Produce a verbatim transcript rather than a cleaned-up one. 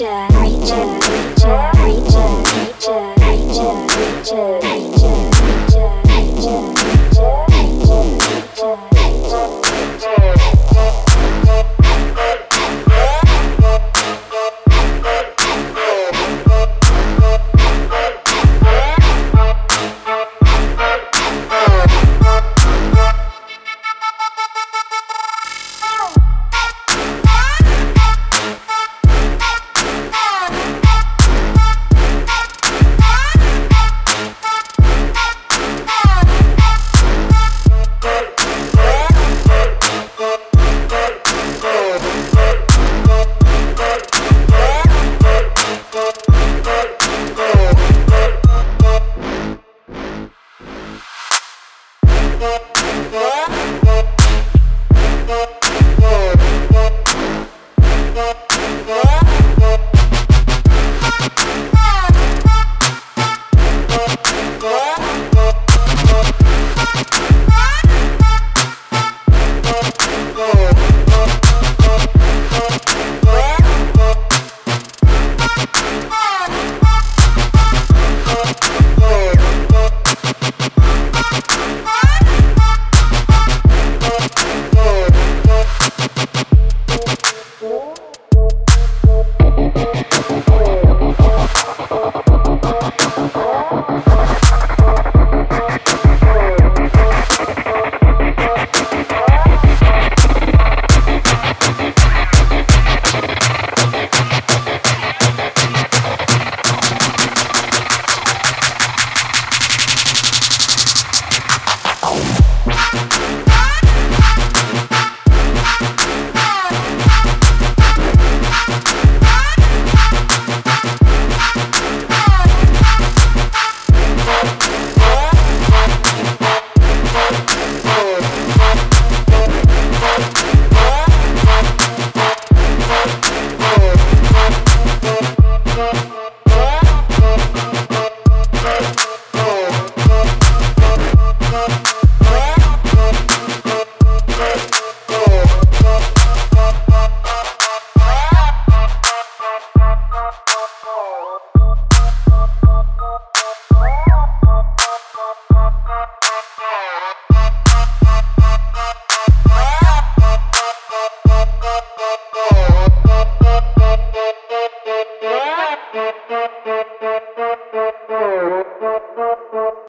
nature, nature, nature, nature, nature, nature, nature, nature.